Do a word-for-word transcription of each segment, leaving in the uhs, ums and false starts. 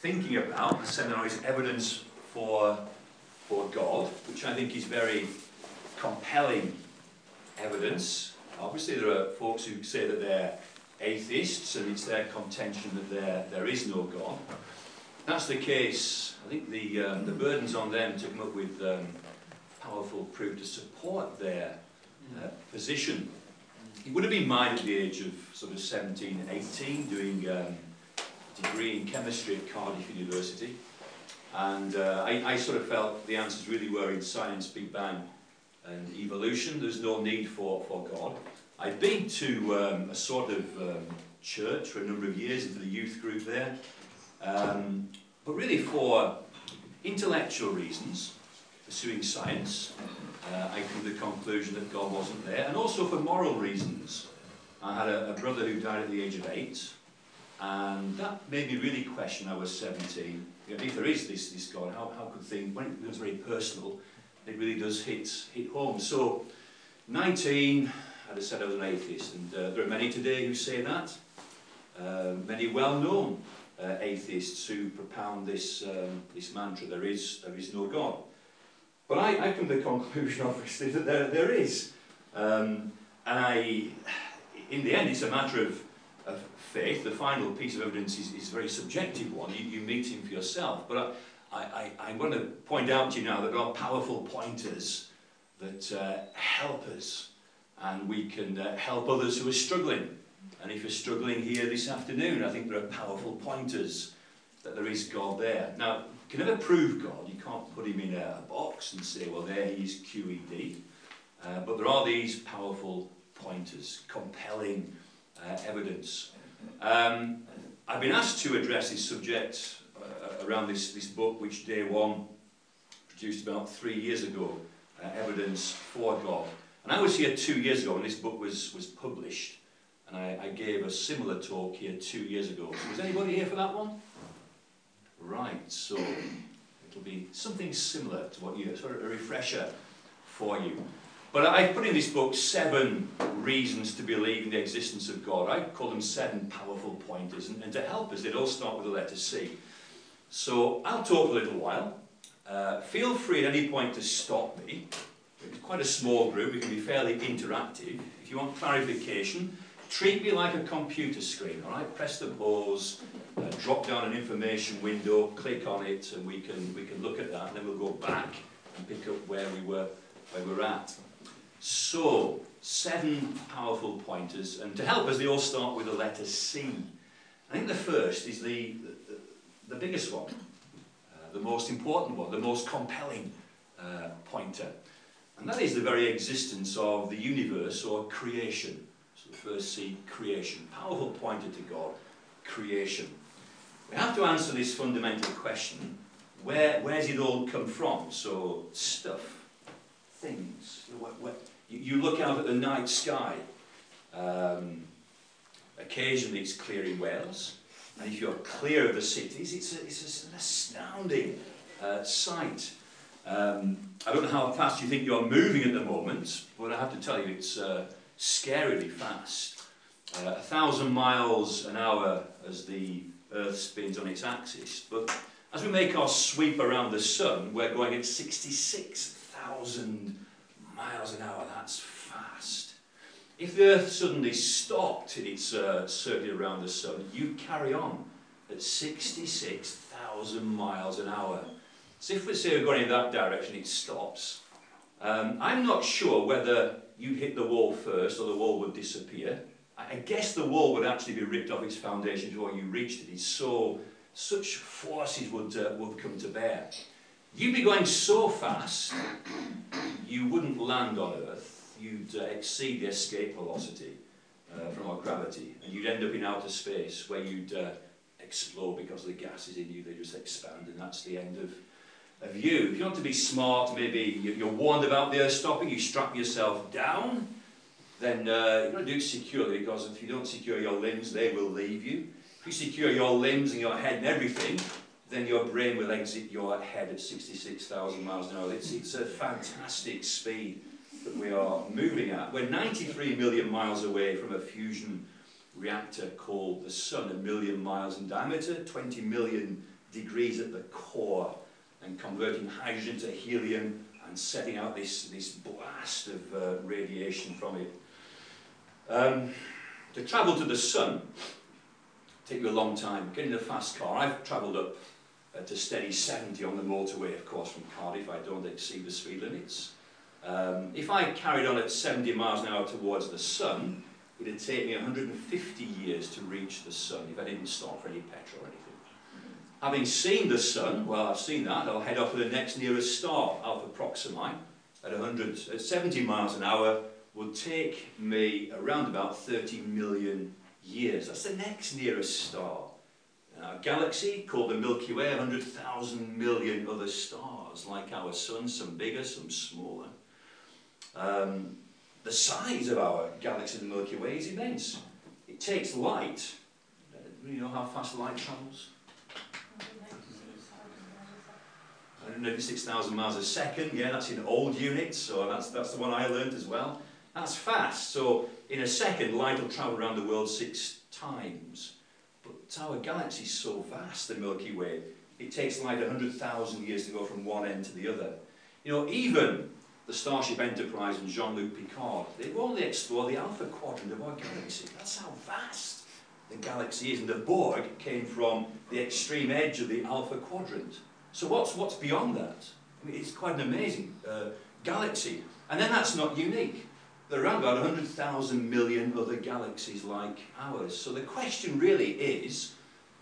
thinking about and sending out his evidence for, for God, which I think is very compelling evidence. Obviously there are folks who say that they're atheists and it's their contention that there, there is no God. If that's the case, I think the, um, the burden's on them to come up with um, powerful proof to support their uh, position. It would have been mine at the age of sort of seventeen, eighteen, doing um, a degree in chemistry at Cardiff University. And uh, I, I sort of felt the answers really were in science, Big Bang, and evolution. There's no need for, for God. I've been to um, a sort of um, church for a number of years, into the youth group there. Um, but really for intellectual reasons, pursuing science, uh, I came to the conclusion that God wasn't there. And also for moral reasons. I had a, a brother who died at the age of eight, and that made me really question. I was seventeen. You know, if there is this, this God, how, how could things, when it becomes very personal, it really does hit, hit home. So, nineteen, I decided I was an atheist, and uh, there are many today who say that. Uh, many well-known uh, atheists who propound this, um, this mantra, there is, there is no God. But I, I come to the conclusion, obviously, that there, there is. Um, and I, in the end, it's a matter of, of faith. The final piece of evidence is, is a very subjective one. You, you meet him for yourself. But I, I, I, I want to point out to you now that there are powerful pointers that uh, help us, and we can uh, help others who are struggling. And if you're struggling here this afternoon, I think there are powerful pointers that there is God there. Now, you can never prove God. You can't put him in a box and say, well, there he is, Q E D. Uh, but there are these powerful pointers, compelling uh, evidence. Um, I've been asked to address this subject around this, this book, which Day One produced about three years ago, uh, Evidence for God. And I was here two years ago when this book was, was published, and I, I gave a similar talk here two years ago. So was anybody here for that one? Right, so it'll be something similar to what you, sort of a refresher for you. But I put in this book seven reasons to believe in the existence of God. I call them seven powerful pointers, and, and to help us, they all start with the letter C. So I'll talk a little while. Uh, feel free at any point to stop me. It's quite a small group, we can be fairly interactive. If you want clarification, treat me like a computer screen, all right? Press the pause, uh, drop down an information window, click on it, and we can, we can look at that, and then we'll go back and pick up where we were, where we're at. So, seven powerful pointers, and to help us, they all start with the letter C. I think the first is the, the The biggest one, uh, the most important one, the most compelling uh, pointer. And that is the very existence of the universe, or creation. So the first C, creation. Powerful pointer to God, creation. We have to answer this fundamental question, where, where's it all come from? So stuff, things. What, what, you, you look out at the night sky. Um, occasionally it's clear in Wales. And if you're clear of the cities, it's, a, it's an astounding uh, sight. Um, I don't know how fast you think you're moving at the moment, but I have to tell you it's uh, scarily fast. Uh, a thousand miles an hour as the Earth spins on its axis. But as we make our sweep around the sun, we're going at sixty-six thousand miles an hour. That's fast. If the Earth suddenly stopped in its uh, circuit around the sun, you'd carry on at sixty-six thousand miles an hour. So if we say we're going in that direction, it stops. Um, I'm not sure whether you'd hit the wall first or the wall would disappear. I guess the wall would actually be ripped off its foundation before you reached it. It's so, such forces would, uh, would come to bear. You'd be going so fast, you wouldn't land on Earth. You'd uh, exceed the escape velocity uh, from our gravity, and you'd end up in outer space where you'd uh, explode because of the gases in you. They just expand, and that's the end of, of you. If you want to be smart, maybe you're warned about the Earth stopping, you strap yourself down, then uh, you've got to do it securely, because if you don't secure your limbs, they will leave you. If you secure your limbs and your head and everything, then your brain will exit your head at sixty-six thousand miles an hour. It's, it's a fantastic speed that we are moving at. We're ninety-three million miles away from a fusion reactor called the Sun, a million miles in diameter, twenty million degrees at the core and converting hydrogen to helium and setting out this, this blast of uh, radiation from it. Um, to travel to the sun take you a long time. Getting a fast car, I've travelled up uh, to steady seventy on the motorway, of course, from Cardiff. I don't exceed the speed limits. Um, if I carried on at seventy miles an hour towards the sun, it would take me one hundred fifty years to reach the sun if I didn't stop for any petrol or anything. Having seen the sun, well, I've seen that, I'll head off for the next nearest star, Alpha Proximi, at, at seventy miles an hour will take me around about thirty million years. That's the next nearest star. In our galaxy, called the Milky Way, one hundred thousand million other stars, like our sun, some bigger, some smaller. Um, the size of our galaxy, the Milky Way, is immense. It takes light. Uh, do you know how fast light travels? one hundred ninety-six thousand miles a second, yeah, that's in old units, so that's, that's the one I learned as well. That's fast, so in a second, light will travel around the world six times. But our galaxy is so vast, the Milky Way, it takes light one hundred thousand years to go from one end to the other. You know, even the Starship Enterprise and Jean-Luc Picard, they've only explored the Alpha Quadrant of our galaxy. That's how vast the galaxy is, and the Borg came from the extreme edge of the Alpha Quadrant. So what's, what's beyond that? I mean, it's quite an amazing uh, galaxy. And then that's not unique. There are around about one hundred thousand million other galaxies like ours. So the question really is,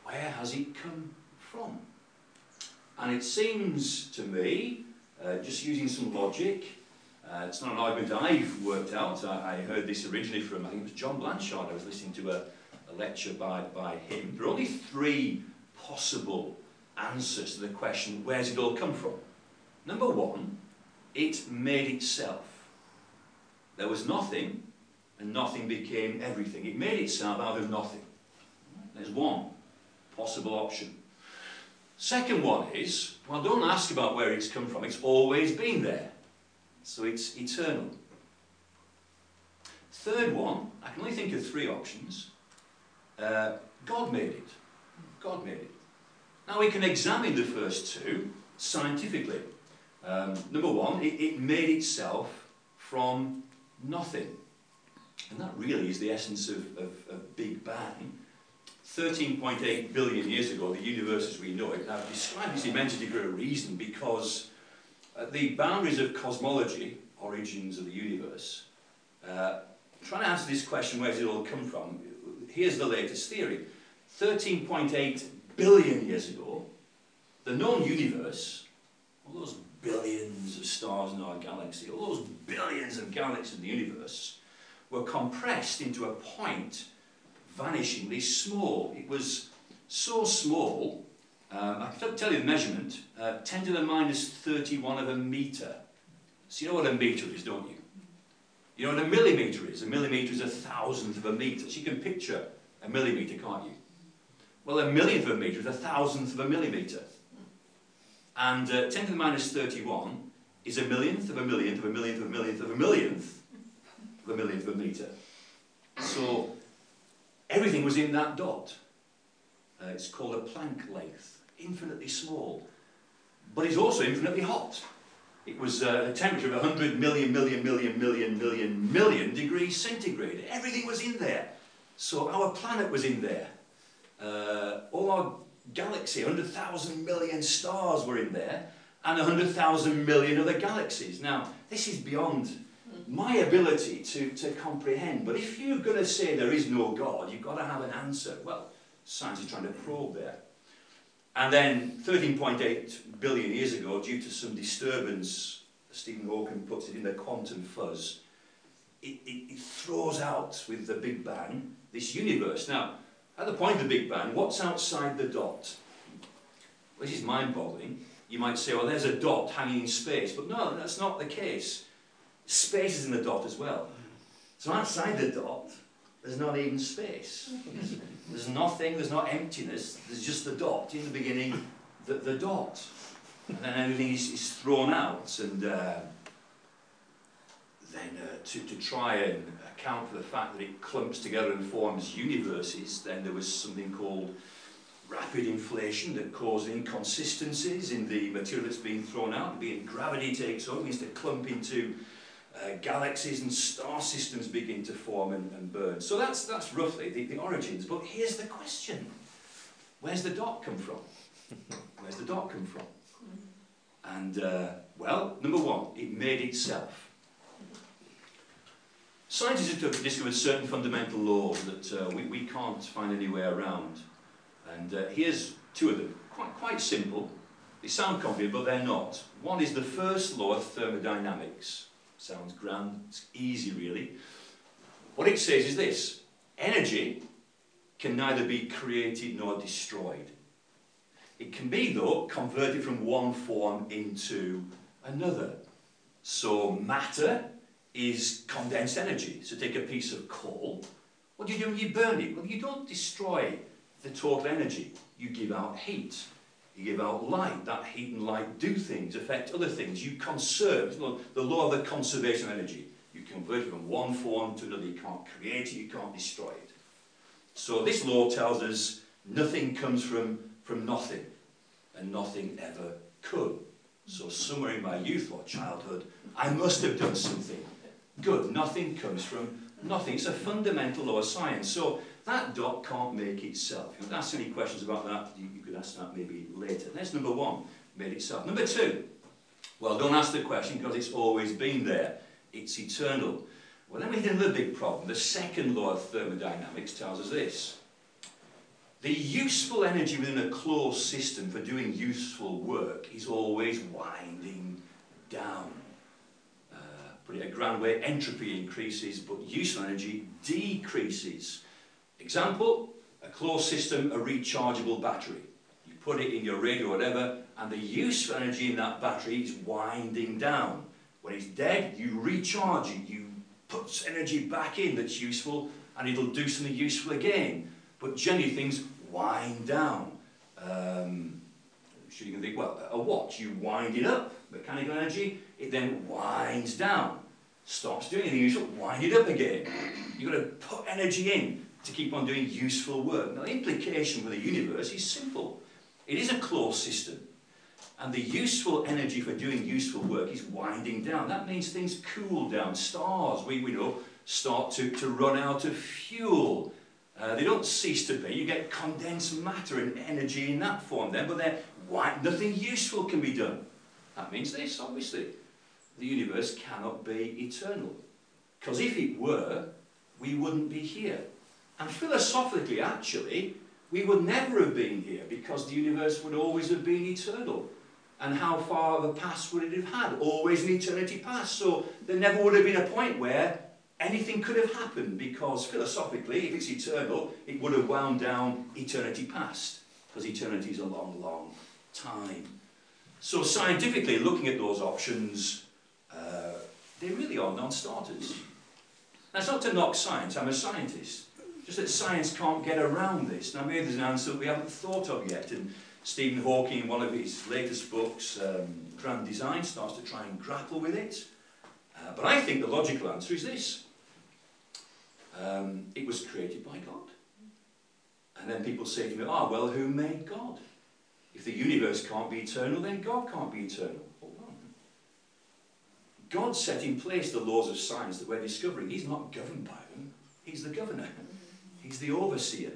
where has it come from? And it seems to me, uh, just using some logic, uh, it's not an argument I've worked out. I, I heard this originally from, I think it was John Blanchard. I was listening to a, a lecture by, by him. There are only three possible answers to the question, where's it all come from? Number one, it made itself. There was nothing, and nothing became everything. It made itself out of nothing. There's one possible option. Second one is, well, don't ask about where it's come from. It's always been there. So it's eternal. Third one, I can only think of three options. Uh, God made it. God made it. Now we can examine the first two scientifically. Um, number one, it, it made itself from nothing. And that really is the essence of, of, of Big Bang. thirteen point eight billion years ago, the universe as we know it, now described this immensity for a reason, because at the boundaries of cosmology, origins of the universe, uh, trying to answer this question, where does it all come from? Here's the latest theory. thirteen point eight billion years ago, the known universe, all those billions of stars in our galaxy, all those billions of galaxies in the universe, were compressed into a point vanishingly small. It was so small, um, I can tell you the measurement, uh, ten to the minus thirty-one of a metre. So you know what a metre is, don't you? You know what a millimetre is? A millimetre is a thousandth of a metre. So you can picture a millimetre, can't you? Well, a millionth of a metre is a thousandth of a millimetre. And uh, ten to the minus thirty-one is a millionth of a millionth of a millionth of a millionth of a millionth of a millionth of a metre. So everything was in that dot. Uh, it's called a Planck length, infinitely small. But it's also infinitely hot. It was uh, a temperature of one hundred million, million, million, million, million, million degrees centigrade. Everything was in there. So our planet was in there. Uh, all our galaxy, one hundred thousand million stars were in there, and one hundred thousand million other galaxies. Now, this is beyond my ability to, to comprehend, but if you're going to say there is no God, you've got to have an answer. Well, science is trying to probe there. And then, thirteen point eight billion years ago, due to some disturbance, Stephen Hawking puts it in the quantum fuzz, it, it, it throws out, with the Big Bang, this universe. Now, at the point of the Big Bang, what's outside the dot? Well, this is mind-boggling. You might say, well, there's a dot hanging in space. But no, that's not the case. Space is in the dot as well. So outside the dot, there's not even space. There's, there's nothing, there's not emptiness, there's just the dot. In the beginning, the, the dot. And then everything is, is thrown out. And uh, then uh, to, to try and account for the fact that it clumps together and forms universes, then there was something called rapid inflation that caused inconsistencies in the material that's being thrown out, being gravity takes over, means to clump into uh, galaxies and star systems begin to form and, and burn. So that's, that's roughly the, the origins. But here's the question. Where's the dot come from? Where's the dot come from? And, uh, well, number one, it made itself. Scientists have discovered certain fundamental laws that uh, we, we can't find any way around. And uh, here's two of them, quite, quite simple. They sound complicated, but they're not. One is the first law of thermodynamics. Sounds grand, it's easy really. What it says is this: energy can neither be created nor destroyed. It can be, though, converted from one form into another. So matter is condensed energy. So take a piece of coal. What do you do when you burn it? Well, you don't destroy the total energy. You give out heat. You give out light. That heat and light do things, affect other things. You conserve. The law of the conservation of energy. You convert it from one form to another. You can't create it. You can't destroy it. So this law tells us nothing comes from from nothing, and nothing ever could. So somewhere in my youth or childhood, I must have done something good. Nothing comes from nothing. It's a fundamental law of science. So that dot can't make itself. If you ask any questions about that, you, you could ask that maybe later. That's number one, made itself. Number two, well, don't ask the question because it's always been there. It's eternal. Well, then we hit another big problem. The second law of thermodynamics tells us this. The useful energy within a closed system for doing useful work is always winding down. Uh, put it in a grand way, entropy increases, but useful energy decreases. Example, a closed system, a rechargeable battery. You put it in your radio or whatever, and the useful energy in that battery is winding down. When it's dead, you recharge it. You put energy back in that's useful, and it'll do something useful again. But generally things wind down. Um, so you can think, well, a watch, you wind it up, mechanical energy, it then winds down. Stops doing anything usual, wind it up again. You've got to put energy in to keep on doing useful work. Now the implication for the universe is simple. It is a closed system. And the useful energy for doing useful work is winding down. That means things cool down. Stars, we, we know, start to, to run out of fuel. Uh, they don't cease to be. You get condensed matter and energy in that form then, but they're white, nothing useful can be done. That means this, obviously. The universe cannot be eternal. Because if it were, we wouldn't be here. And philosophically, actually, we would never have been here because the universe would always have been eternal. And how far of a past would it have had? Always an eternity past. So there never would have been a point where anything could have happened, because philosophically, if it's eternal, it would have wound down eternity past, because eternity is a long, long time. So scientifically, looking at those options, uh, they really are non-starters. That's not to knock science, I'm a scientist. Just that science can't get around this. Now maybe there's an answer that we haven't thought of yet, and Stephen Hawking, in one of his latest books, um, Grand Design, starts to try and grapple with it. Uh, but I think the logical answer is this. Um, it was created by God. And then people say to me, ah, well, who made God? If the universe can't be eternal, then God can't be eternal. Hold on. God set in place the laws of science that we're discovering. He's not governed by them. He's the governor. He's the overseer.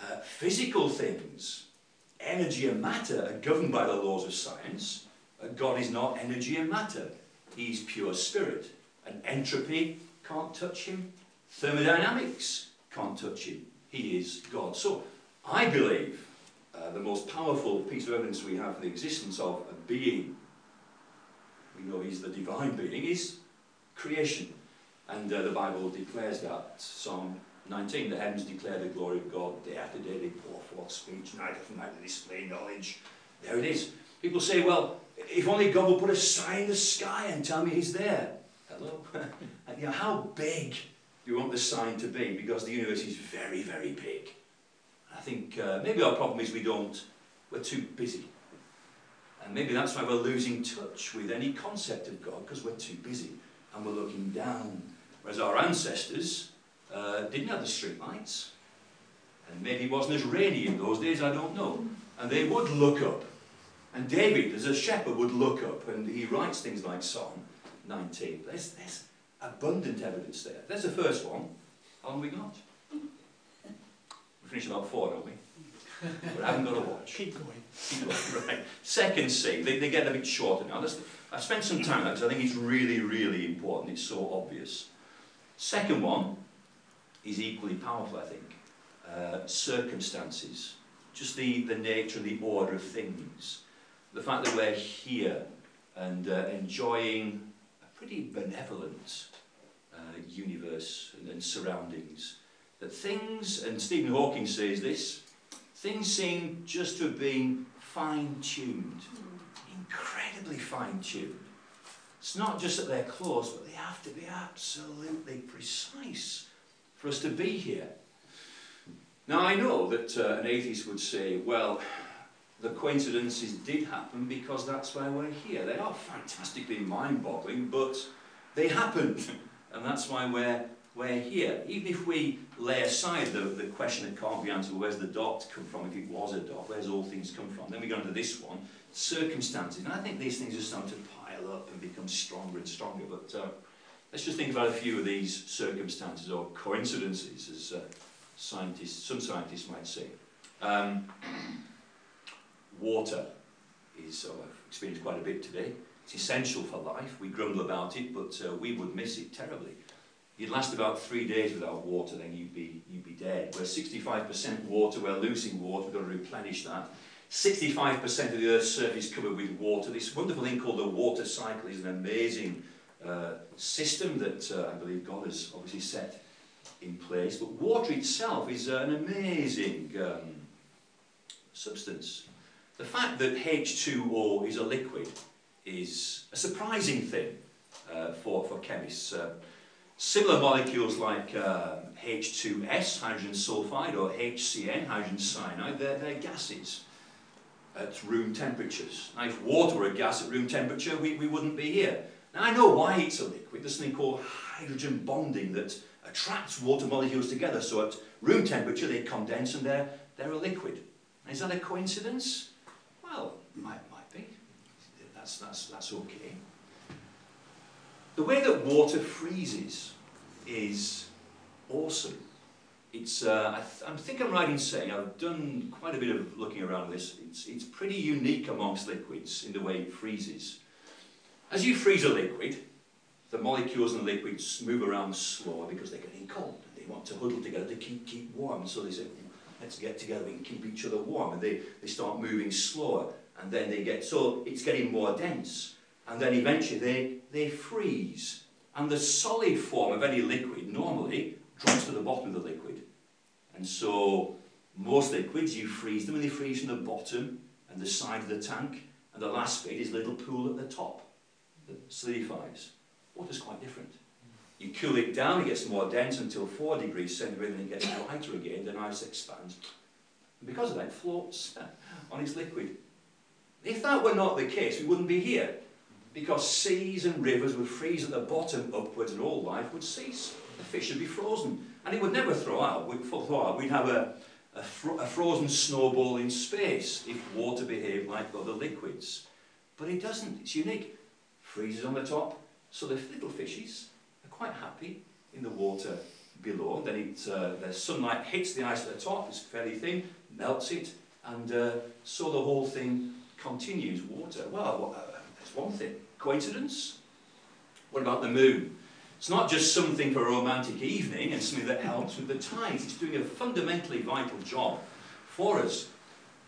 Uh, physical things, energy and matter, are governed by the laws of science. Uh, God is not energy and matter. He's pure spirit. And entropy can't touch him. Thermodynamics can't touch him. He is God. So I believe uh, the most powerful piece of evidence we have for the existence of a being, we know he's the divine being, is creation. And uh, the Bible declares that. Psalm nineteen, the heavens declare the glory of God. Day after day they pour forth speech. Night after night they display knowledge. There it is. People say, well, if only God will put a sign in the sky and tell me he's there. Hello? You know, how big do you want the sign to be? Because the universe is very, very big. I think uh, maybe our problem is we don't, we're too busy. And maybe that's why we're losing touch with any concept of God, because we're too busy and we're looking down. Whereas our ancestors uh, didn't have the street lights. And maybe it wasn't as rainy in those days, I don't know. And they would look up. And David, as a shepherd, would look up, and he writes things like Psalm nineteen. There's, there's abundant evidence there. There's the first one. How long have we got? We finish about four, don't we? But I haven't got a watch. Keep going. Keep going, right. Second C, they, they get a bit shorter now. That's the, I've spent some time on that because I think it's really, really important. It's so obvious. Second one is equally powerful, I think. Uh, circumstances. Just the, the nature and the order of things. The fact that we're here and uh, enjoying a pretty benevolent uh, universe and, and surroundings. That things, and Stephen Hawking says this, things seem just to have been fine-tuned, incredibly fine-tuned. It's not just that they're close, but they have to be absolutely precise for us to be here. Now, I know that uh, an atheist would say, well, the coincidences did happen because that's why we're here. They are fantastically mind-boggling, but they happened, and that's why we're We're here. Even if we lay aside the, the question that can't be answered, where's the dot come from? If it was a dot, where's all things come from? Then we go into this one, circumstances. And I think these things are starting to pile up and become stronger and stronger. But uh, let's just think about a few of these circumstances or coincidences, as uh, scientists, some scientists might say. Um, water is, oh, I've experienced quite a bit today. It's essential for life. We grumble about it, but uh, we would miss it terribly. You'd last about three days without water, then you'd be, you'd be dead. We're sixty-five percent water, we're losing water, we've got to replenish that. sixty-five percent of the Earth's surface covered with water. This wonderful thing called the water cycle is an amazing uh, system that uh, I believe God has obviously set in place. But water itself is an amazing um, substance. The fact that H two O is a liquid is a surprising thing uh, for, for chemists. Uh, Similar molecules like uh, H two S, hydrogen sulfide, or H C N, hydrogen cyanide, they're, they're gases at room temperatures. Now, if water were a gas at room temperature, we, we wouldn't be here. Now, I know why it's a liquid. There's something called hydrogen bonding that attracts water molecules together, so at room temperature they condense and they're, they're a liquid. Now, is that a coincidence? Well, it might, might be. That's, that's, that's okay. The way that water freezes is awesome. It's, uh, I, th I think I'm right in saying, I've done quite a bit of looking around this, it's, it's pretty unique amongst liquids in the way it freezes. As you freeze a liquid, the molecules in the liquid move around slower because they're getting cold. They want to huddle together to keep, keep warm, so they say, let's get together and keep each other warm. And they, they start moving slower, and then they get, so it's getting more dense. And then eventually they, they freeze. And the solid form of any liquid normally drops to the bottom of the liquid. And so most liquids, you freeze them and they freeze from the bottom and the side of the tank. And the last bit is a little pool at the top that solidifies. Water's quite different. You cool it down, it gets more dense until four degrees centigrade, and it gets lighter again, then ice expands. And because of that, it floats on its liquid. If that were not the case, we wouldn't be here. Because seas and rivers would freeze at the bottom upwards and all life would cease. The fish would be frozen. And it would never thaw out. We'd, thaw out. We'd have a, a, fro a frozen snowball in space if water behaved like other liquids. But it doesn't. It's unique. Freezes on the top. So the little fishies are quite happy in the water below. Then it, uh, the sunlight hits the ice at the top. It's fairly thin. Melts it. And uh, so the whole thing continues. Water. Well, uh, that's one thing. Coincidence? What about the moon? It's not just something for a romantic evening and something that helps with the tides. It's doing a fundamentally vital job for us.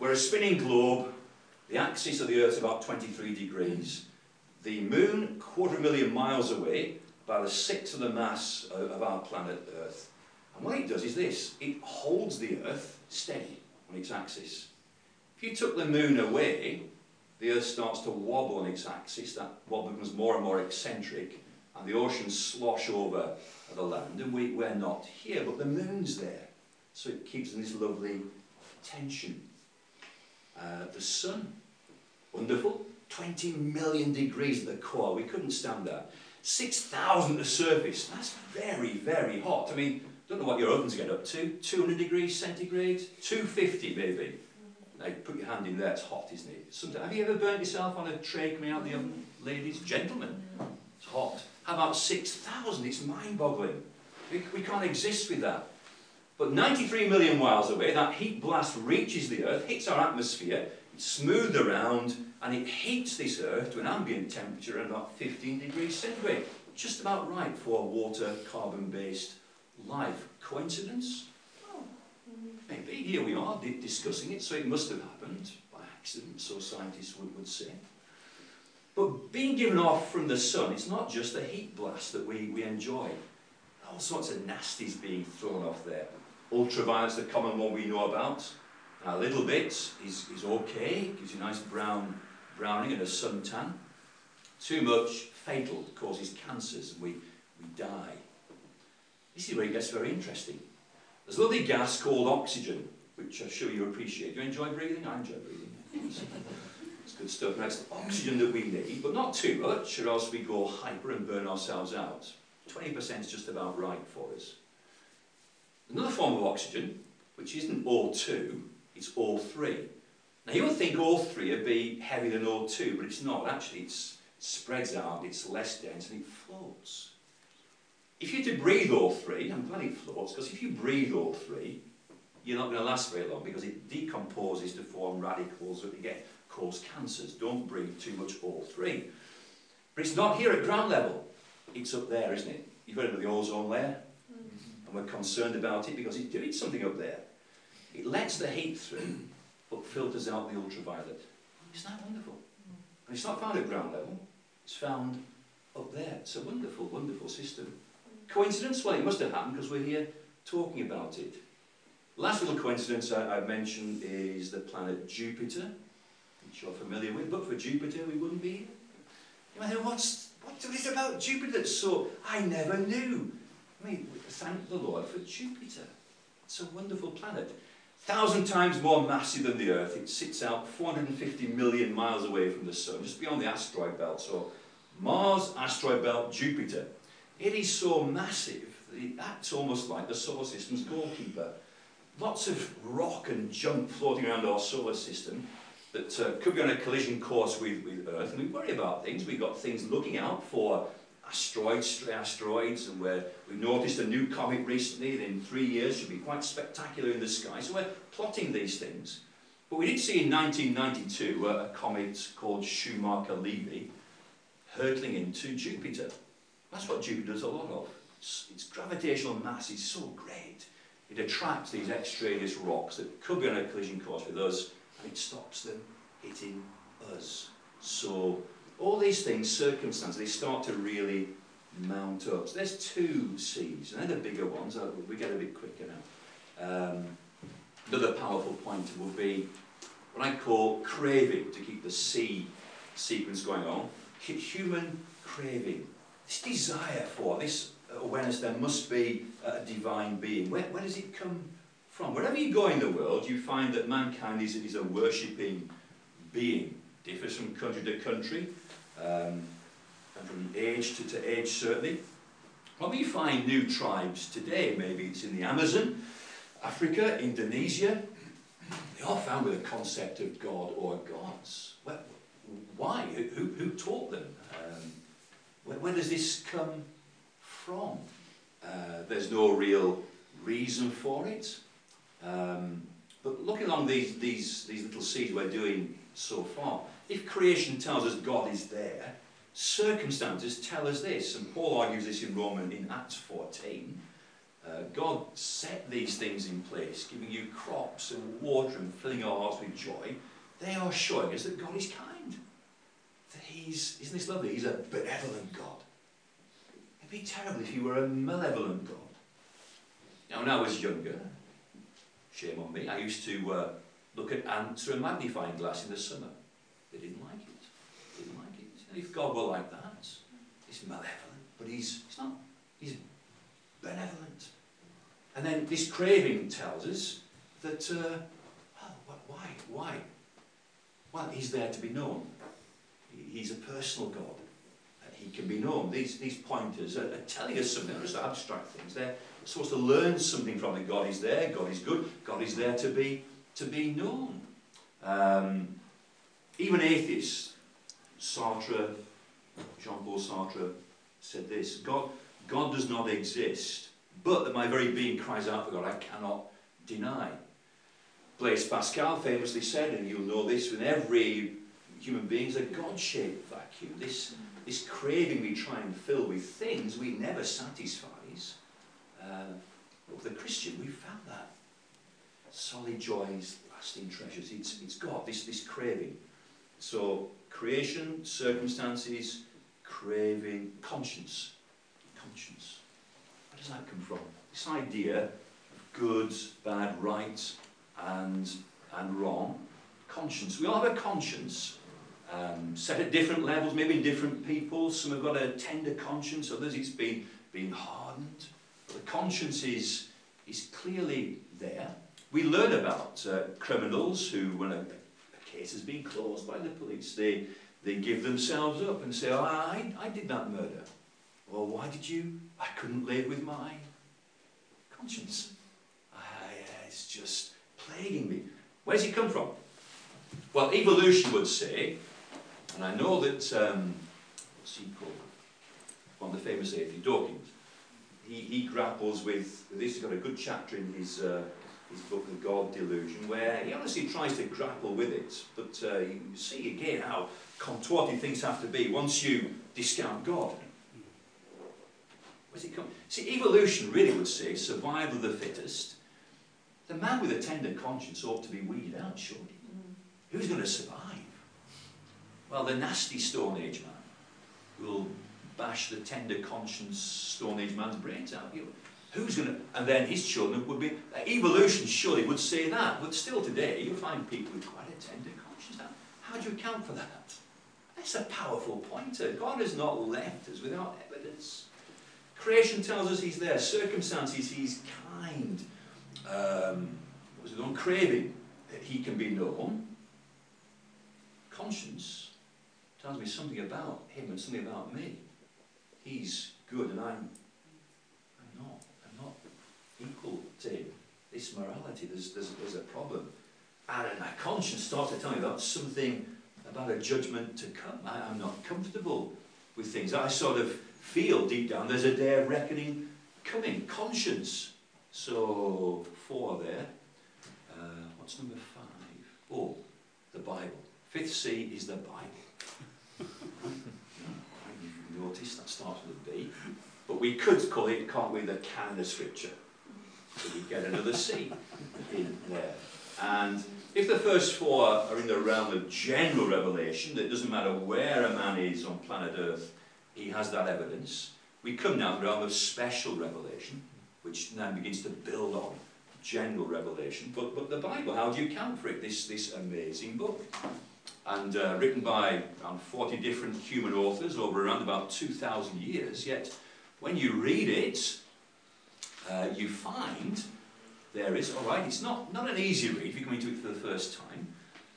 We're a spinning globe. The axis of the Earth is about twenty-three degrees. The moon, quarter of a million miles away, about a sixth of the mass of our planet Earth. And what it does is this. It holds the Earth steady on its axis. If you took the moon away, the Earth starts to wobble on its axis. That wobble becomes more and more eccentric, and the oceans slosh over the land, and we, we're not here, but the moon's there. So it keeps in this lovely tension. Uh, the sun, wonderful, twenty million degrees at the core. We couldn't stand that. six thousand at the surface. That's very, very hot. I mean, Don't know what your ovens get up to, two hundred degrees centigrade, two fifty maybe. Now, put your hand in there, it's hot, isn't it? Sometimes, have you ever burnt yourself on a tray coming out of the oven? Ladies, gentlemen, it's hot. How about six thousand? It's mind-boggling. We, we can't exist with that. But ninety-three million miles away, that heat blast reaches the Earth, hits our atmosphere, it's smoothed around, and it heats this Earth to an ambient temperature of about fifteen degrees centigrade. Just about right for water, carbon-based life. Coincidence? Well, maybe. Here we are discussing it, so it must have happened by accident, so scientists would, would say. But being given off from the sun, it's not just the heat blast that we, we enjoy. All sorts of nasties being thrown off there. Ultraviolet's the common one we know about. A little bit is, is okay, gives you a nice brown browning and a suntan. Too much, fatal, causes cancers, and we, we die. This is where it gets very interesting. There's a lovely gas called oxygen, which I'm sure you appreciate. Do you enjoy breathing? I enjoy breathing. It's good stuff. Now, it's the oxygen that we need, but not too much, or else we go hyper and burn ourselves out. twenty percent is just about right for us. Another form of oxygen, which isn't O two, it's O three. Now, you would think O three would be heavier than O two, but it's not. Actually, it's, it spreads out, it's less dense, and it floats. If you did breathe O three, I'm glad it floats, because if you breathe O three, you're not going to last very long, because it decomposes to form radicals that again cause cancers. Don't breathe too much O three. But it's not here at ground level. It's up there, isn't it? You've heard of the ozone layer? Mm-hmm. And we're concerned about it because it's doing something up there. It lets the heat through, but filters out the ultraviolet. Isn't that wonderful? And it's not found at ground level. It's found up there. It's a wonderful, wonderful system. Coincidence? Well, it must have happened because we're here talking about it. Last little coincidence I, I mentioned is the planet Jupiter, which you're familiar with, but for Jupiter we wouldn't be here. You might think, what's... What is it about Jupiter that's so... I never knew. I mean, thank the Lord for Jupiter. It's a wonderful planet. Thousand times more massive than the Earth. It sits out four hundred fifty million miles away from the Sun, just beyond the asteroid belt. So Mars, asteroid belt, Jupiter. It is so massive that it acts almost like the solar system's goalkeeper. Lots of rock and junk floating around our solar system that uh, could be on a collision course with, with Earth, and we worry about things. We've got things looking out for asteroids, stray asteroids, and we're, we've noticed a new comet recently that in three years should be quite spectacular in the sky, so we're plotting these things. But we did see in nineteen ninety-two uh, a comet called Shoemaker-Levy hurtling into Jupiter. That's what Jupiter does a lot of. It's, its gravitational mass is so great, it attracts these extraneous rocks that could be on a collision course with us, and it stops them hitting us. So all these things, circumstances, they start to really mount up. So there's two C's, and they're the bigger ones. We get a bit quicker now. Um, another powerful point would be what I call craving, to keep the C sequence going on. Human craving. This desire for, this awareness there must be a divine being. Where, where does it come from? Wherever you go in the world, you find that mankind is, is a worshipping being. Differs from country to country, um, and from age to, to age, certainly. Probably you find new tribes today. Maybe it's in the Amazon, Africa, Indonesia. They are found with a concept of God or gods. Well, why? Who, who taught them? Um, where, where does this come from? Uh, there's no real reason for it. Um, but looking along these, these, these little seeds we're doing so far, if creation tells us God is there, circumstances tell us this, and Paul argues this in Romans in Acts fourteen. Uh, God set these things in place, giving you crops and water and filling our hearts with joy. They are showing us that God is kind. That he's, isn't this lovely? He's a benevolent God. It'd be terrible if he were a malevolent God. Now, when I was younger, shame on me, I used to uh, look at ants through a magnifying glass in the summer. They didn't like it. They didn't like it. And if God were like that, he's malevolent, but he's, he's not. He's benevolent. And then this craving tells us that, uh, well, why? Why? Well, he's there to be known. He's a personal God. He can be known. These, these pointers are, are telling us something. They're just abstract things. They're, We're supposed to learn something from it. God is there, God is good, God is there to be, to be known. Um, even atheists, Sartre, Jean-Paul Sartre said this, God, God does not exist, but that my very being cries out for God, I cannot deny. Blaise Pascal famously said, and you'll know this, with every human being is a God-shaped vacuum. This, this craving we try and fill with things we never satisfies. Uh, but with a Christian, we've found that. Solid joys, lasting treasures. It's, it's God, this, this craving. So, creation, circumstances, craving, conscience. Conscience. Where does that come from? This idea of good, bad, right, and, and wrong. Conscience. We all have a conscience, um, set at different levels, maybe in different people. Some have got a tender conscience, others it's been, been hardened. But the conscience is, is clearly there. We learn about uh, criminals who, when a, a case has been closed by the police, they, they give themselves up and say, oh, I, I did that murder. Or, why did you? I couldn't live with my conscience. I, it's just plaguing me. Where's it come from? Well, evolution would say, and I know that, um, what's he called? One of the famous atheists, Dawkins, he, he grapples with, this has got a good chapter in his, uh, his book, The God Delusion, where he honestly tries to grapple with it, but uh, you see again how contorted things have to be once you discount God. Where's it come? See, evolution really would say survival of the fittest. The man with a tender conscience ought to be weeded out, surely. Who's going to survive? Well, the nasty Stone Age man will bash the tender conscience Stone Age man's brains out. Who's going to... And then his children would be... Evolution surely would say that, but still today you find people with quite a tender conscience. How do you account for that? That's a powerful pointer. God has not left us without evidence. Creation tells us he's there. Circumstances, he's kind. Um, what was it on? Craving, that he can be known. Conscience tells me something about him and something about me. He's good and I'm, I'm not. I'm not equal to him. This morality, there's, there's, there's a problem. And my conscience starts to tell me about something, about a judgment to come. I, I'm not comfortable with things. I sort of feel deep down there's a day of reckoning coming. Conscience. So, four there. Uh, what's number five? Oh, the Bible. Fifth C is the Bible. You notice that starts with a B. But we could call it, can't we, the canon of scripture. So we get another C in there. And if the first four are in the realm of general revelation, that it doesn't matter where a man is on planet Earth, he has that evidence. We come now to the realm of special revelation, which now begins to build on general revelation. But, but the Bible, how do you account for it? This, this amazing book. And uh, written by around forty different human authors over around about two thousand years, yet when you read it, uh, you find there is, all right, it's not, not an easy read if you come into it for the first time.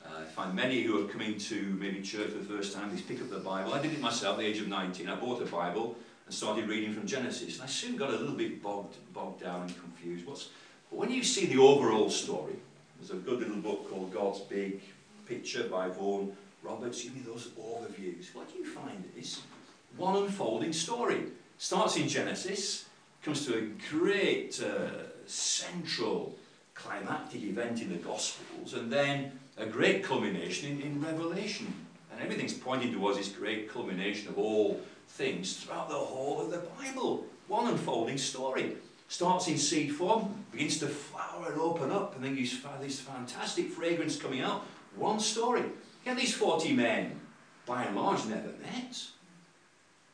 Uh, I find many who are coming to maybe church for the first time, they pick up the Bible. I did it myself at the age of nineteen. I bought a Bible and started reading from Genesis. And I soon got a little bit bogged, bogged down and confused. What's, but when you see the overall story, there's a good little book called God's Big Picture by Vaughan Roberts. Give me those overviews. What do you find is one unfolding story. Starts in Genesis, comes to a great uh, central climactic event in the Gospels, and then a great culmination in, in Revelation. And everything's pointing towards this great culmination of all things throughout the whole of the Bible. One unfolding story. Starts in seed form, begins to flower and open up, and then you find this fantastic fragrance coming out. One story. Yeah, these forty men, by and large, never met.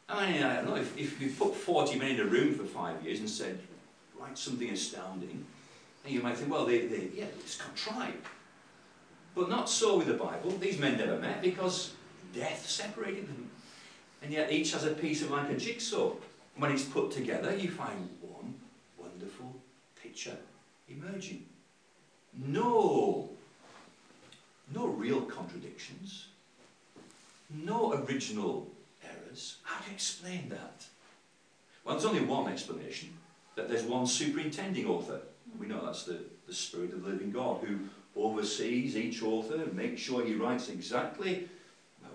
I mean, I don't know, if, if you put forty men in a room for five years and said, write something astounding, then you might think, well, they, they, yeah, it's contrived. But not so with the Bible. These men never met because death separated them. And yet each has a piece of like a jigsaw. And when it's put together, you find one wonderful picture emerging. No... No real contradictions, no original errors. How do you explain that? Well, there's only one explanation. that there's one superintending author. We know that's the, the Spirit of the living God, who oversees each author and makes sure he writes exactly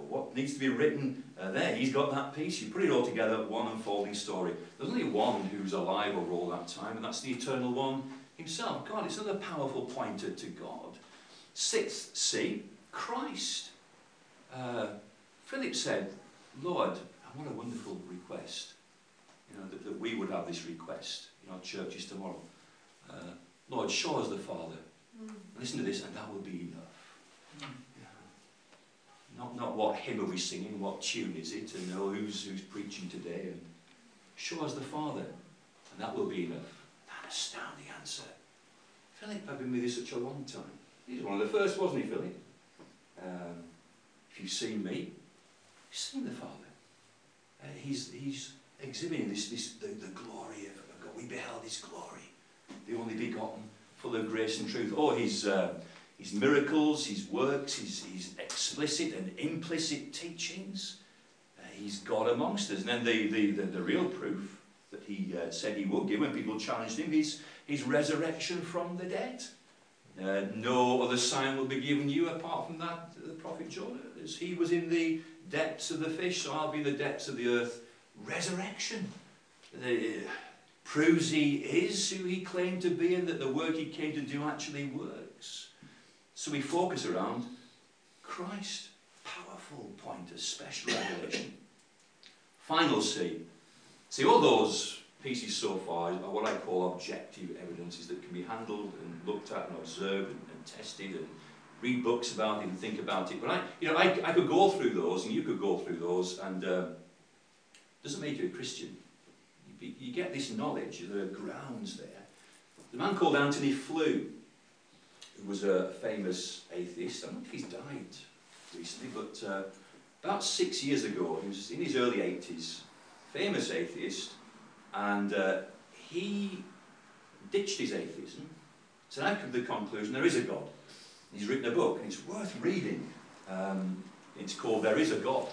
what needs to be written uh, there. He's got that piece. You put it all together, one unfolding story. There's only one who's alive over all that time, and that's the eternal one himself. God, it's another powerful pointer to God. Sixth C, Christ. Uh, Philip said, Lord, and what a wonderful request, you know, that, that we would have this request in our churches tomorrow. Uh, Lord, show us the Father. Mm. Listen to this, and that will be enough. Mm. Not, not what hymn are we singing, what tune is it, and know who's, who's preaching today. And show us the Father, and that will be enough. That astounding answer. Philip had been with you such a long time. He was one of the first, wasn't he, Philip? Um, if you've seen me, you've seen the Father. Uh, he's, he's exhibiting this, this, the, the glory of God. We beheld his glory, the only begotten, full of grace and truth. Oh, he's... Uh, His miracles, his works, his, his explicit and implicit teachings. Uh, he's God amongst us. And then the, the, the, the real proof that he uh, said he would give when people challenged him is his resurrection from the dead. Uh, no other sign will be given you apart from that, the prophet John. As he was in the depths of the fish, so I'll be in the depths of the earth. Resurrection. The, uh, proves he is who he claimed to be, and that the work he came to do actually works. So we focus around Christ, powerful pointer, special revelation. Final C. See, all those pieces so far are what I call objective evidences that can be handled and looked at and observed and, and tested and read books about it and think about it. But I, you know, I, I could go through those, and you could go through those, and it um, doesn't make you a Christian. You, you get this knowledge, there are grounds there. The man called Anthony Flew, who was a famous atheist. I don't know if he's died recently, but uh, about six years ago, he was in his early eighties, famous atheist, and uh, he ditched his atheism. So I've come to the conclusion there is a God. And he's written a book, and it's worth reading. Um, it's called There Is A God.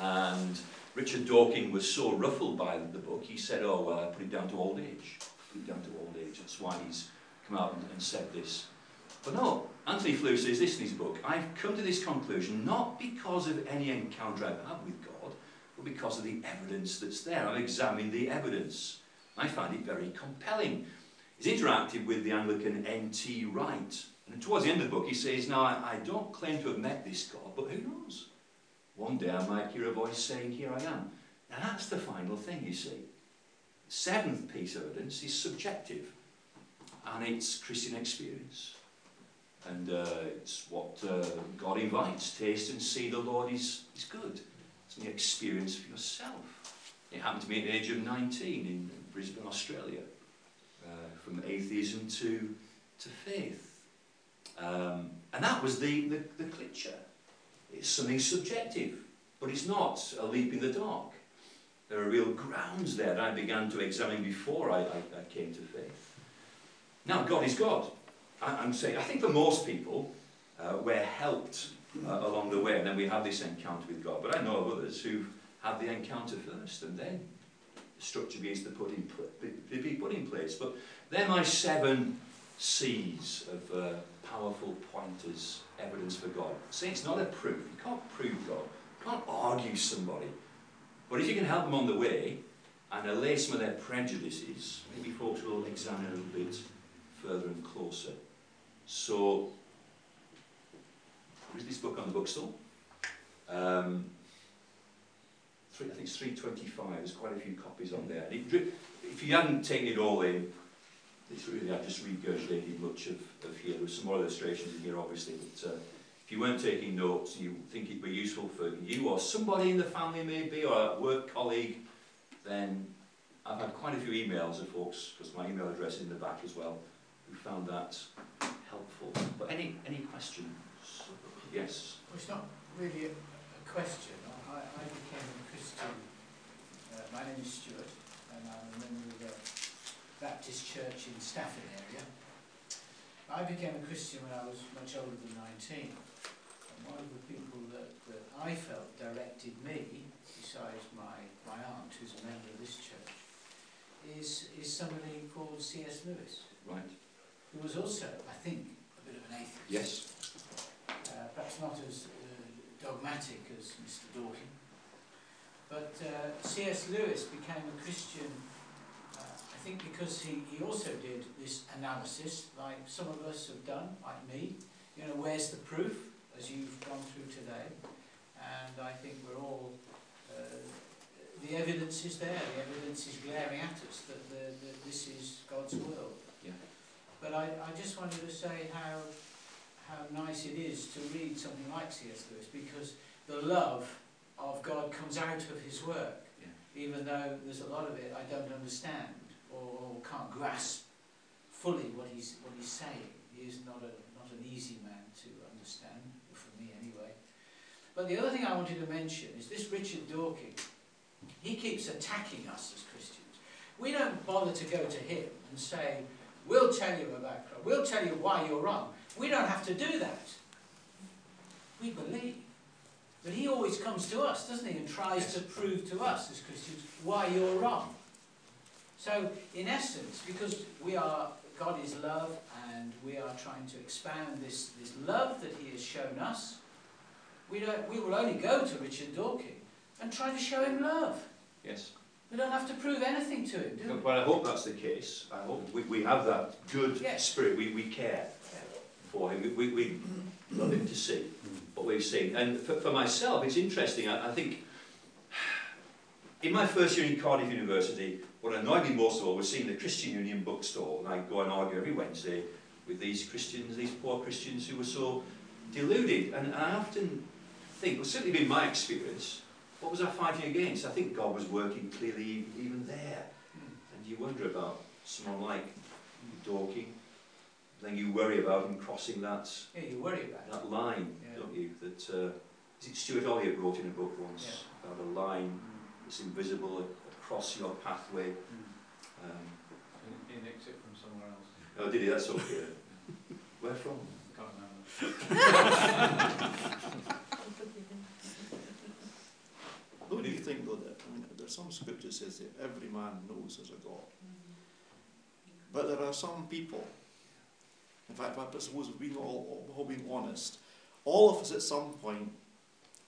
And Richard Dawkins was so ruffled by the book, he said, oh, well, I put it down to old age. Put it down to old age. That's why he's come out and, and said this. But no, Anthony Flew says this in his book: I've come to this conclusion not because of any encounter I've had with God, but because of the evidence that's there. I've examined the evidence. I find it very compelling. He's interacted with the Anglican N T Wright. And towards the end of the book he says, now I, I don't claim to have met this God, but who knows? One day I might hear a voice saying, here I am. Now that's the final thing, you see. The seventh piece of evidence is subjective, and it's Christian experience. And uh, it's what uh, God invites. Taste and see the Lord is, is good. It's an experience for yourself. It happened to me at the age of nineteen in Brisbane, Australia. Uh, from atheism to, to faith. Um, and that was the, the, the cliché. It's something subjective, but it's not a leap in the dark. There are real grounds there that I began to examine before I, I, I came to faith. Now, God is God. I'm saying, I think for most people, uh, we're helped uh, along the way, and then we have this encounter with God. But I know of others who've had the encounter first, and then the structure begins to put in be, be put in place. But they're my seven C's of uh, powerful pointers, evidence for God. See, it's not a proof. You can't prove God. You can't argue somebody. But if you can help them on the way and allay some of their prejudices, maybe folks will examine a little bit further and closer. So, there is this book on the bookstall. Um, three, I think it's three twenty-five, there's quite a few copies on there. And it, if you hadn't taken it all in, it's really, I just regurgitated much of, of here. There's some more illustrations in here, obviously, but uh, if you weren't taking notes and you think it'd be useful for you or somebody in the family maybe, or a work colleague, then I've had quite a few emails of folks, because my email address is in the back as well, who found that helpful. But any any questions? Yes? Well, it's not really a, a question. I, I became a Christian. Uh, my name is Stuart, and I'm a member of a Baptist church in Stafford area. I became a Christian when I was much older than nineteen. And one of the people that, that I felt directed me, besides my, my aunt, who's a member of this church, is, is is somebody called C S Lewis. Right. Who was also, I think, a bit of an atheist. Yes. Uh, perhaps not as uh, dogmatic as Mister Dawkins. But uh, C S Lewis became a Christian, uh, I think because he, he also did this analysis, like some of us have done, like me. You know, where's the proof, as you've gone through today. And I think we're all... Uh, the evidence is there, the evidence is glaring at us that, the, that this is God's world. Yeah. But I, I just wanted to say how, how nice it is to read something like C S Lewis, because the love of God comes out of his work, yeah. Even though there's a lot of it I don't understand or, or can't grasp fully what he's, what he's saying. He is not, a, not an easy man to understand, for me anyway. But the other thing I wanted to mention is this Richard Dawkins. He keeps attacking us as Christians. We don't bother to go to him and say, we'll tell you about Christ, we'll tell you why you're wrong. We don't have to do that. We believe. But he always comes to us, doesn't he, and tries to prove to us as Christians why you're wrong. So, in essence, because we are, God is love, and we are trying to expound this, this love that he has shown us, we, don't, we will only go to Richard Dawkins and try to show him love. Yes. We don't have to prove anything to him, do we? Well, I hope that's the case. I hope we, we have that good yes. spirit. We, we care yeah. for him. We, we love him to see what we've seen. And for, for myself, it's interesting. I, I think in my first year in Cardiff University, what annoyed me most of all was seeing the Christian Union bookstore. And I go and argue every Wednesday with these Christians, these poor Christians who were so deluded. And, and I often think, well, certainly been my experience, what was I fighting against? I think God was working clearly even there. Mm. And you wonder about someone like Dawkins. Then you worry about him crossing that, yeah, you worry about that line, yeah. don't you? That, uh, is it Stuart Elliott wrote in a book once yeah. about a line mm. that's invisible across your pathway. Mm. Um, in, in exit from somewhere else. Oh, did he? That's okay. Where from? I can't remember. Don't you think, though, that I mean, there's some scripture says that every man knows there's a God. But there are some people, in fact, I suppose if we're all, all being honest, all of us at some point,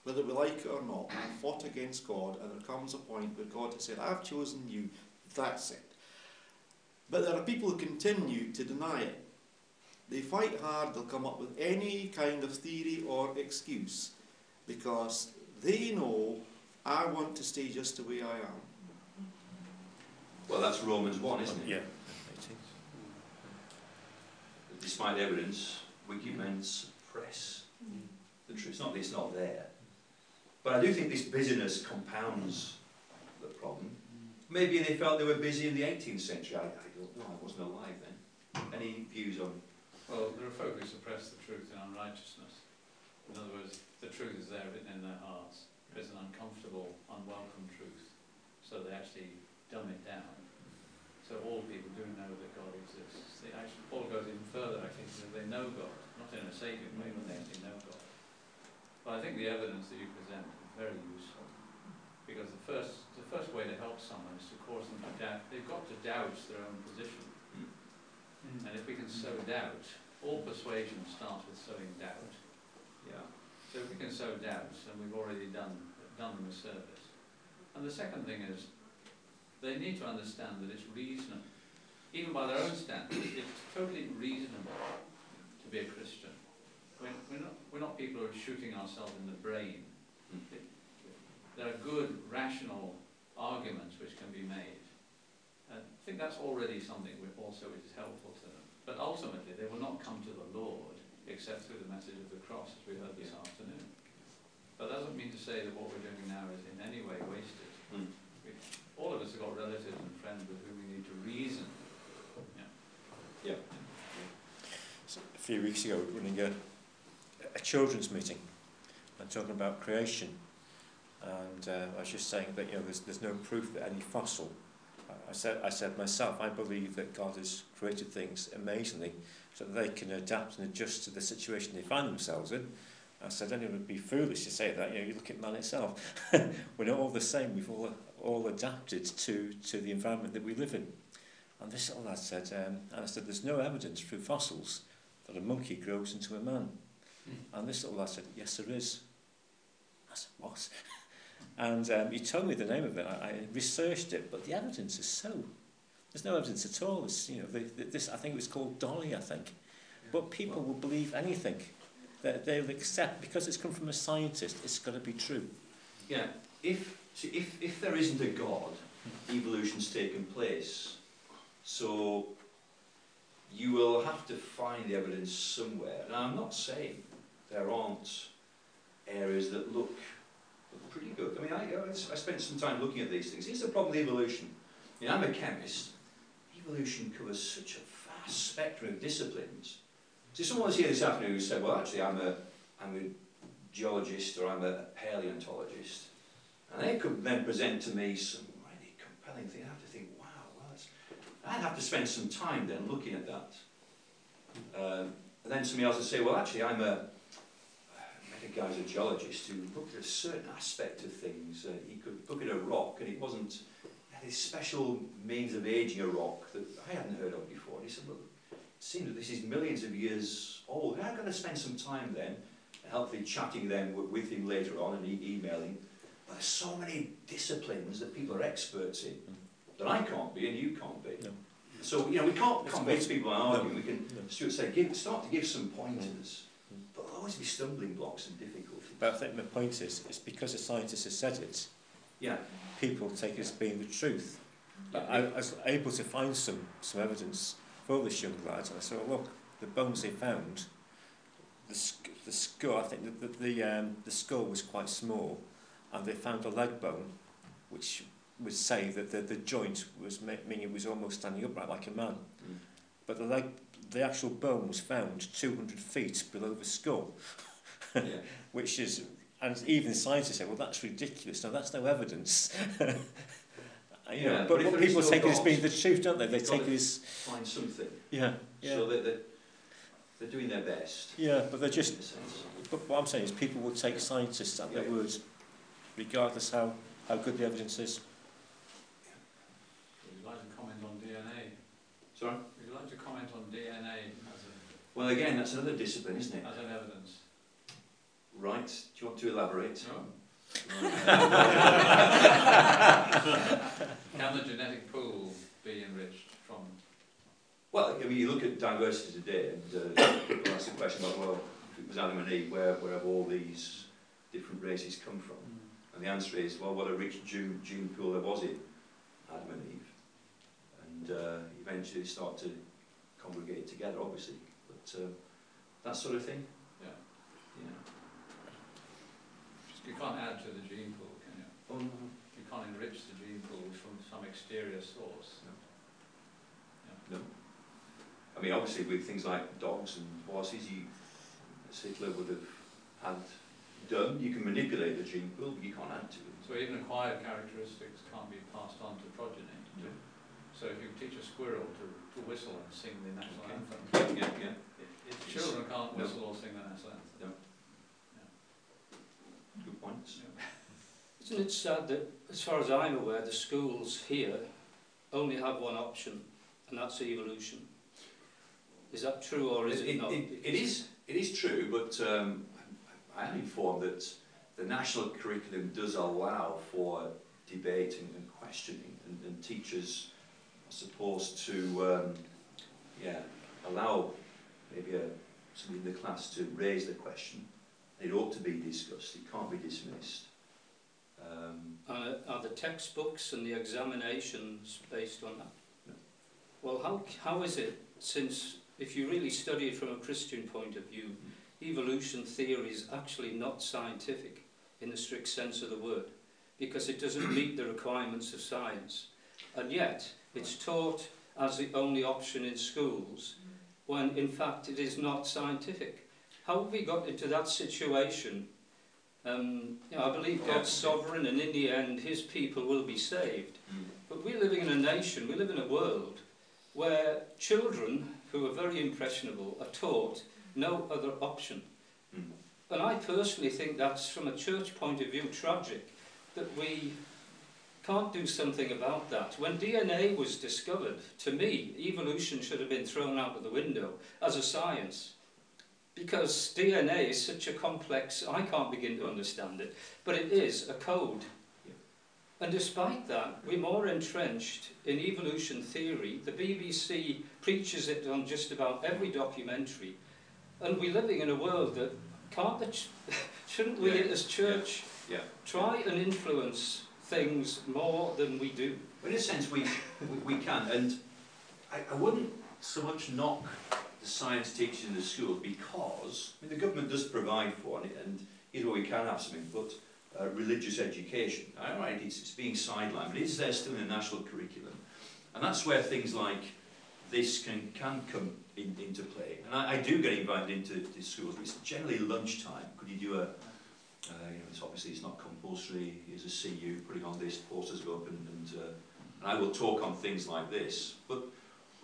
whether we like it or not, have fought against God, and there comes a point where God has said, I've chosen you, that's it. But there are people who continue to deny it. They fight hard, they'll come up with any kind of theory or excuse, because they know I want to stay just the way I am. Well, that's Romans one, isn't it? Yeah, it is. Despite evidence, wicked men suppress mm. the truth. It's not that it's not there. But I do think this busyness compounds the problem. Maybe they felt they were busy in the eighteenth century. I, I don't know, I wasn't alive then. Any views on... Well, there are folk who suppress the truth in unrighteousness. In other words, the truth is there written in their hearts. It's an uncomfortable, unwelcome truth, so they actually dumb it down. So all people do know that God exists. They actually, Paul goes even further, I think, that they know God, not in a saving way, but they actually know God. But I think the evidence that you present is very useful, because the first, the first way to help someone is to cause them to doubt. They've got to doubt their own position. Mm. And if we can sow doubt, all persuasion starts with sowing doubt. Yeah. So if we can sow doubts, and we've already done, done them a service. And the second thing is, they need to understand that it's reasonable. Even by their own standards, it's totally reasonable to be a Christian. We're, we're, not, we're not people who are shooting ourselves in the brain. It, there are good, rational arguments which can be made. And I think that's already something also which is helpful to them. But ultimately, they will not come to the Lord except through the message of the cross, as we heard this yeah. afternoon. But that doesn't mean to say that what we're doing now is in any way wasted. Mm. We, all of us have got relatives and friends with whom we need to reason. Yeah. Yeah. Yeah. So a few weeks ago, we were running a, a children's meeting and talking about creation. And uh, I was just saying that you know there's, there's no proof that any fossil. I said, I said myself, I believe that God has created things amazingly so that they can adapt and adjust to the situation they find themselves in. I said, anyone would be foolish to say that. You know, you look at man itself. We're not all the same. We've all all adapted to, to the environment that we live in. And this little lad said, um, and I said, there's no evidence through fossils that a monkey grows into a man. Mm. And this little lad said, yes, there is. I said, what? And um, he told me the name of it. I, I researched it, but the evidence is so. There's no evidence at all. It's, you know, the, the, this, I think it was called Dolly, I think. Yeah. But people well, will believe anything. That they, they'll accept, because it's come from a scientist, it's got to be true. Yeah, if, see, if, if there isn't a God, evolution's taken place. So you will have to find the evidence somewhere. And I'm not saying there aren't areas that look pretty good. I mean, I, I spent some time looking at these things. Here's the problem with evolution. You know, I'm a chemist. Evolution covers such a vast spectrum of disciplines. See, someone was here this afternoon who said, well, actually, I'm a, I'm a geologist or I'm a paleontologist. And they could then present to me some really compelling thing. I have to think, wow, well, that's... I'd have to spend some time then looking at that. Um, and then somebody else would say, well, actually, I'm a... a guy's a geologist who looked at a certain aspect of things. Uh, he could look at a rock and it wasn't this special means of aging a rock that I hadn't heard of before. And he said, well, it seems that this is millions of years old. And I'm going to spend some time then, and hopefully chatting then with him later on and e emailing. But there's so many disciplines that people are experts in that I can't be and you can't be. No. So, you know, we can't it's convince good. people by arguing. No. We can no. Stuart say, give, start to give some pointers. No. There'll always be stumbling blocks and difficulties. But I think my point is, it's because a scientist has said it, yeah. people take it as being the truth. Yeah. I, I was able to find some, some evidence for this young lad, and I said, well, look, the bones they found, the, the skull, I think the, the, the, um, the skull was quite small, and they found a leg bone, which would say that the, the joint was, meaning it was almost standing upright like a man. Mm. But the leg, the actual bone was found two hundred feet below the skull, yeah. which is, and even scientists say, well, that's ridiculous. No, that's no evidence. you yeah, know, but, but what people take it as being the truth, don't they? They take it as find something. Yeah. yeah. So they're, they're they're doing their best. Yeah, but they're just. But what I'm saying is, people will take scientists at yeah. their words, regardless how how good the evidence is. Would you like to comment on D N A? Sorry. To comment on D N A as a... Well, again, that's another discipline, isn't it? As an evidence. Right. Do you want to elaborate? No. Can the genetic pool be enriched from... Well, I mean, you look at diversity today, and uh, people ask the question about, well, if it was Adam and Eve, where, where have all these different races come from? Mm. And the answer is, well, what a rich gene, gene pool there was in Adam and Eve. And uh, eventually start to congregate together, obviously, but uh, that sort of thing. Yeah. Yeah. You can't add to the gene pool, can you? Oh, no. You can't enrich the gene pool from some exterior source. No. Yeah. No. I mean, obviously, with things like dogs and horses, you, as Hitler would have had done, you can manipulate the gene pool, but you can't add to it. So even acquired characteristics can't be passed on to progeny. No. So if you teach a squirrel to, to whistle and sing the national anthem, yeah, yeah. It, it, children can't whistle no. or sing the national anthem. No. Yeah. Good points. Yeah. Isn't it sad that, as far as I'm aware, the schools here only have one option, and that's evolution? Is that true, or is it, it, it not? It, it, is, it is true, but um, I am informed that the national curriculum does allow for debate and, and questioning, and, and teachers... supposed to um, yeah, allow maybe a, somebody in the class to raise the question. It ought to be discussed, it can't be dismissed. Um, uh, are the textbooks and the examinations based on that? No. Well, how, how is it, since if you really study it from a Christian point of view, mm. evolution theory is actually not scientific in the strict sense of the word, because it doesn't meet the requirements of science, and yet it's taught as the only option in schools, when in fact it is not scientific. How have we got into that situation? Um, you know, I believe God's sovereign, and in the end his people will be saved. But we're living in a nation, we live in a world, where children who are very impressionable are taught no other option. And I personally think that's, from a church point of view, tragic, that we can't do something about that. When D N A was discovered, to me, evolution should have been thrown out of the window as a science. Because D N A is such a complex, I can't begin to understand it, but it is a code. And despite that, we're more entrenched in evolution theory. The B B C preaches it on just about every documentary. And we're living in a world that can't, ch shouldn't we yeah. as church yeah. Yeah. try and influence things more than we do? Well, in a sense, we, we, we can. And I, I wouldn't so much knock the science teachers in the school, because I mean, the government does provide for it, and either way we can have some input. Uh, religious education. All right, it's, it's being sidelined, but is there still in the national curriculum? And that's where things like this can, can come in, into play. And I, I do get invited into these schools, but it's generally lunchtime. Could you do a, uh, you know, it's obviously it's not compulsory, here's a C U putting on this, posters go up, and, and, uh, and I will talk on things like this. But,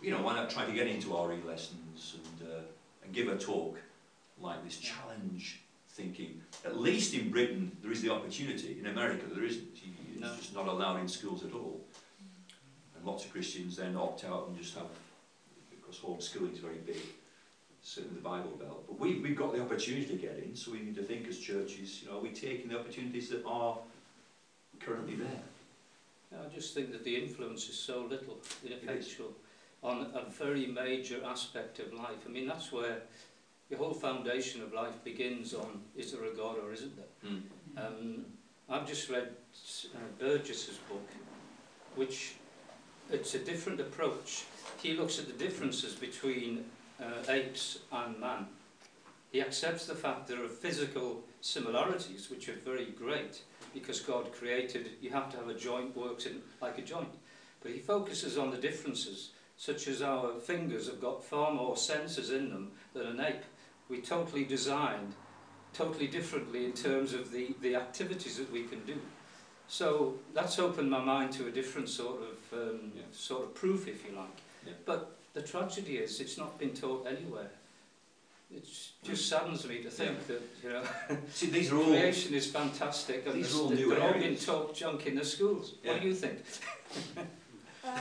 you know, why not try to get into R E lessons and, uh, and give a talk like this, challenge thinking. At least in Britain there is the opportunity. In America there isn't. It's no. just not allowed in schools at all. And lots of Christians then opt out and just have, because homeschooling is very big, certainly the Bible Belt. But we, we've got the opportunity to get in, so we need to think as churches, you know, are we taking the opportunities that are currently there? Yeah, I just think that the influence is so little, ineffectual, on a very major aspect of life. I mean, that's where the whole foundation of life begins on, is there a God or isn't there? Mm. Um, I've just read uh, Burgess's book, which, it's a different approach. He looks at the differences between uh, apes and man. He accepts the fact there are physical similarities, which are very great, because God created, you have to have a joint, works in, like a joint. But he focuses on the differences, such as our fingers have got far more sensors in them than an ape. We're totally designed, totally differently in terms of the, the activities that we can do. So that's opened my mind to a different sort of, um, yeah. sort of proof, if you like. Yeah. But the tragedy is it's not been taught anywhere. It just saddens me to think yeah. that, you know, see, these are all, creation is fantastic, and these the, are all the, new they're areas. all being taught junk in the schools. Yeah. What do you think? um,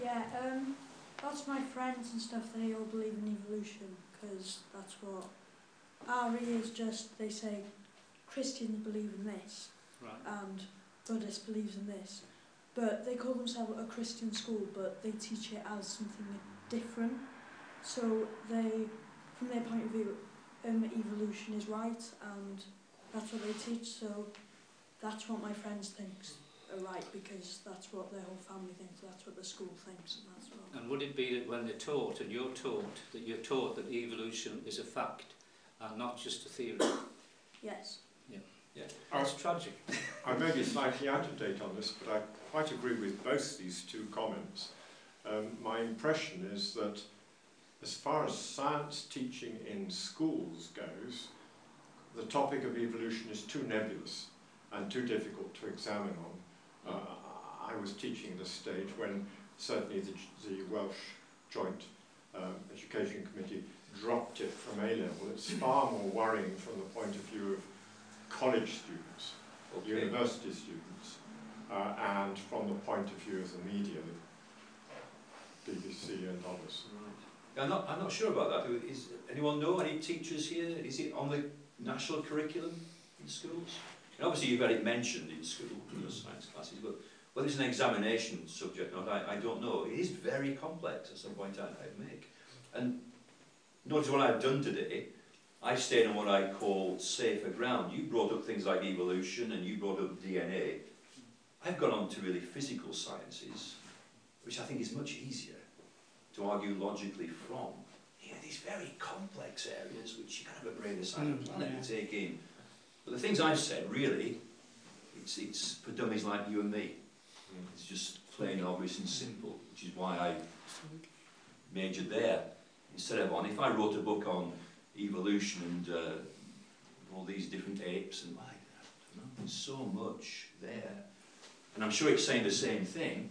yeah, um... That's my friends and stuff, they all believe in evolution, because that's what R E is just, they say, Christians believe in this, right. and Buddhists believe in this. But they call themselves a Christian school, but they teach it as something different. So they, from their point of view, um, evolution is right, and that's what they teach, so that's what my friends thinks. Right, because that's what their whole family thinks, that's what the school thinks, and that's what... And would it be that when they're taught, and you're taught, that you're taught that evolution is a fact, and not just a theory? Yes. Yeah. Yeah. It's tragic. I may be slightly out of date on this, but I quite agree with both these two comments. Um, my impression is that, as far as science teaching in schools goes, the topic of evolution is too nebulous, and too difficult to examine on. Uh, I was teaching this stage when certainly the, the Welsh Joint um, Education Committee dropped it from A level. It's far more worrying from the point of view of college students, okay. university students, uh, and from the point of view of the media, B B C and others. Right. I'm not, I'm not sure about that. Is anyone know, any teachers here? Is it on the national curriculum in schools? And obviously you've had it mentioned in school, in those science classes, but whether it's an examination subject or not, I, I don't know. It is very complex, at some point I, I'd make. And notice what I've done today, I've stayed on what I call safer ground. You brought up things like evolution, and you brought up D N A. I've gone on to really physical sciences, which I think is much easier to argue logically from. You know, these very complex areas, which you can't have a brain the size of a planet to take in. But the things I've said, really, it's, it's for dummies like you and me. It's just plain, obvious and simple, which is why I majored there instead of on. If I wrote a book on evolution and uh, all these different apes and like that, I don't know, there's so much there. And I'm sure it's saying the same thing,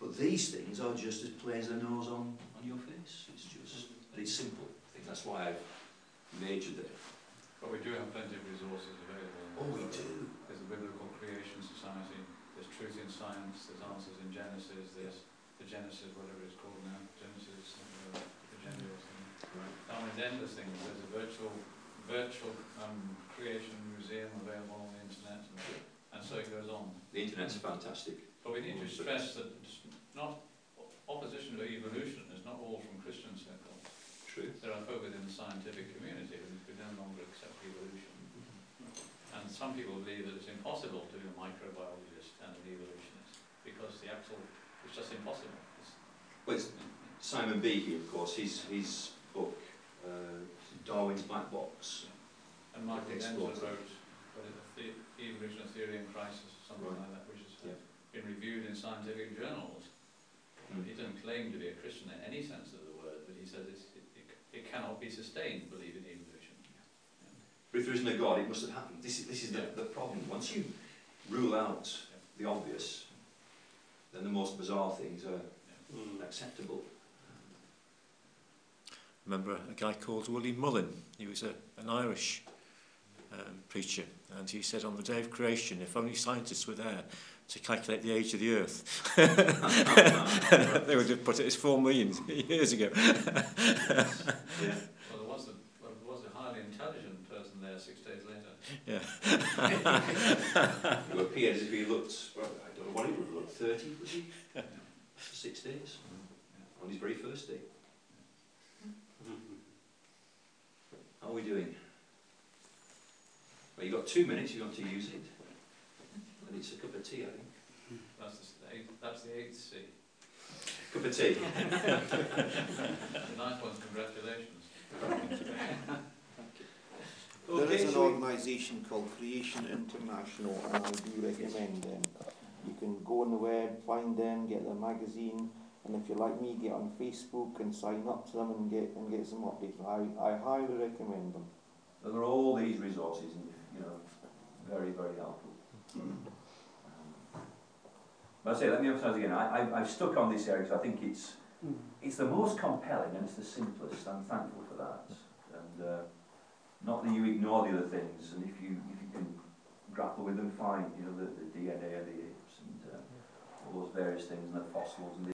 but these things are just as plain as the nose on, on your face. It's just, and it's simple. I think that's why I majored there. But we do have plenty of resources available. Oh, we do. there's a biblical creation society, there's truth in science, there's answers in Genesis, there's the Genesis, whatever it's called now, Genesis, uh, the Genesis, right. I mean, there's endless things. There's a virtual virtual um, creation museum available on the internet, and, and so it goes on. The internet's fantastic. But we need to stress that it's not opposition to evolution is not all from Christian circles. True. There are folk within the scientific community who no longer accept evolution. And some people believe that it's impossible to be a microbiologist and an evolutionist because the actual, it's just impossible. It's, well, it's Simon Behe, of course, his, his book, uh, Darwin's Black Box. Yeah. And Michael Denton wrote what is it, the Evolution of Theory in Crisis, or something right. like that, which has yeah. been reviewed in scientific journals. Mm. He doesn't claim to be a Christian in any sense of the word, but he says it's, it, it, it cannot be sustained, believe in evolution. But if there isn't a God, it must have happened. This is, this is yeah. the, the problem. Once you rule out yeah. the obvious, then the most bizarre things are yeah. mm. acceptable. I remember a guy called Willie Mullin. He was a, an Irish um, preacher, and he said on the day of creation, if only scientists were there to calculate the age of the Earth. They would have put it as four million years ago. yeah. Well, there was a, well, there was a highly intelligent there six days later. Yeah. It appeared as if he looked, well, I don't know what he would have looked, thirty, was he? Yeah. For six days. Mm-hmm. On his very first day. Mm-hmm. How are we doing? Well, you've got two minutes, you've got to use it. And it's a cup of tea, I think. That's the eighth, that's the eighth C. Cup of tea. The ninth one's congratulations. Okay, there is an organisation called Creation International, and I do recommend them. You can go on the web, find them, get their magazine, and if you're like me, get on Facebook and sign up to them and get and get some updates. I, I highly recommend them. There are all these resources, and you know, very very helpful. um, but I say, let me emphasise again. I, I I've stuck on this area because I think it's it's the most compelling and it's the simplest. I'm thankful for that. And. Uh, Not that you ignore the other things, and if you if you can grapple with them, fine. You know the, the D N A of the apes and uh, all those various things, and the fossils and the